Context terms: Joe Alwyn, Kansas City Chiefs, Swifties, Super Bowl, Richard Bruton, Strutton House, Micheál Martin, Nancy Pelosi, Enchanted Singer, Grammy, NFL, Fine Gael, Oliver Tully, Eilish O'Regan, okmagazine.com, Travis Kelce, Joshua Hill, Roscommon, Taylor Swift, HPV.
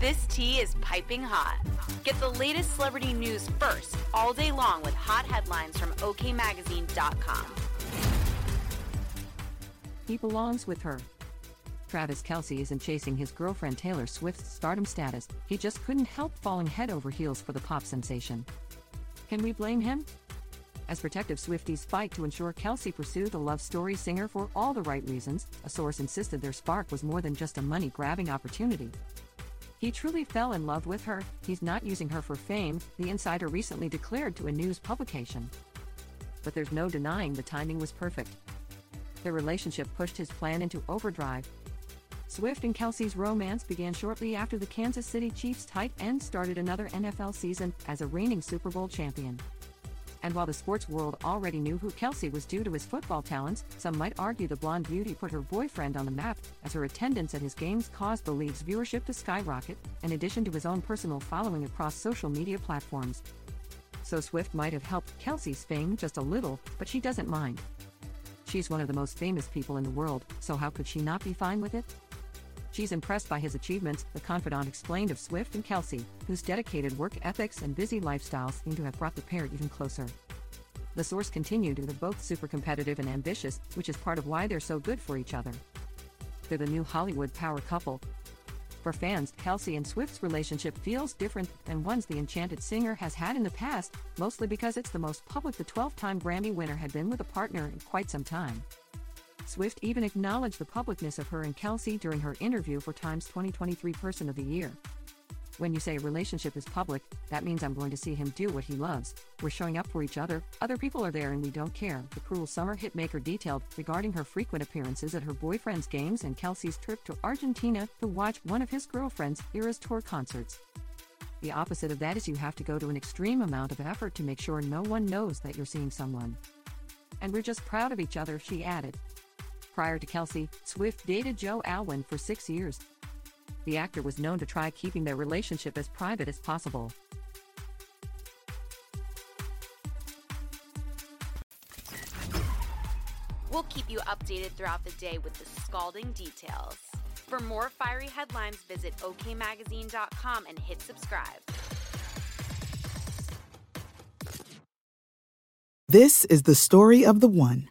This tea is piping hot. Get the latest celebrity news first all day long with hot headlines from okmagazine.com. He belongs with her. Travis Kelce isn't chasing his girlfriend Taylor Swift's stardom status. He just couldn't help falling head over heels for the pop sensation. Can we blame him? As protective Swifties fight to ensure Kelce pursued the love story singer for all the right reasons, a source insisted their spark was more than just a money-grabbing opportunity. He truly fell in love with her. He's not using her for fame, the insider recently declared to a news publication. But there's no denying the timing was perfect. Their relationship pushed his plan into overdrive. Swift and Kelce's romance began shortly after the Kansas City Chiefs tight end started another NFL season as a reigning Super Bowl champion. And while the sports world already knew who Kelce was due to his football talents, some might argue the blonde beauty put her boyfriend on the map, as her attendance at his games caused the league's viewership to skyrocket, in addition to his own personal following across social media platforms. So Swift might have helped Kelce's fame just a little, but she doesn't mind. She's one of the most famous people in the world, so how could she not be fine with it? She's impressed by his achievements, the confidant explained of Swift and Kelce, whose dedicated work ethics and busy lifestyles seem to have brought the pair even closer. The source continued, they're both super competitive and ambitious, which is part of why they're so good for each other. They're the new Hollywood power couple. For fans, Kelce and Swift's relationship feels different than ones the Enchanted Singer has had in the past, mostly because it's the most public the 12-time Grammy winner had been with a partner in quite some time. Swift even acknowledged the publicness of her and Kelce during her interview for Time's 2023 Person of the Year. When you say a relationship is public, that means I'm going to see him do what he loves. We're showing up for each other, other people are there and we don't care. The Cruel Summer hitmaker detailed regarding her frequent appearances at her boyfriend's games and Kelce's trip to Argentina to watch one of his girlfriend's Eras Tour concerts. The opposite of that is you have to go to an extreme amount of effort to make sure no one knows that you're seeing someone. And we're just proud of each other, she added. Prior to Kelce, Swift dated Joe Alwyn for 6 years. The actor was known to try keeping their relationship as private as possible. We'll keep you updated throughout the day with the scalding details. For more fiery headlines, visit okmagazine.com and hit subscribe. This is the story of the one.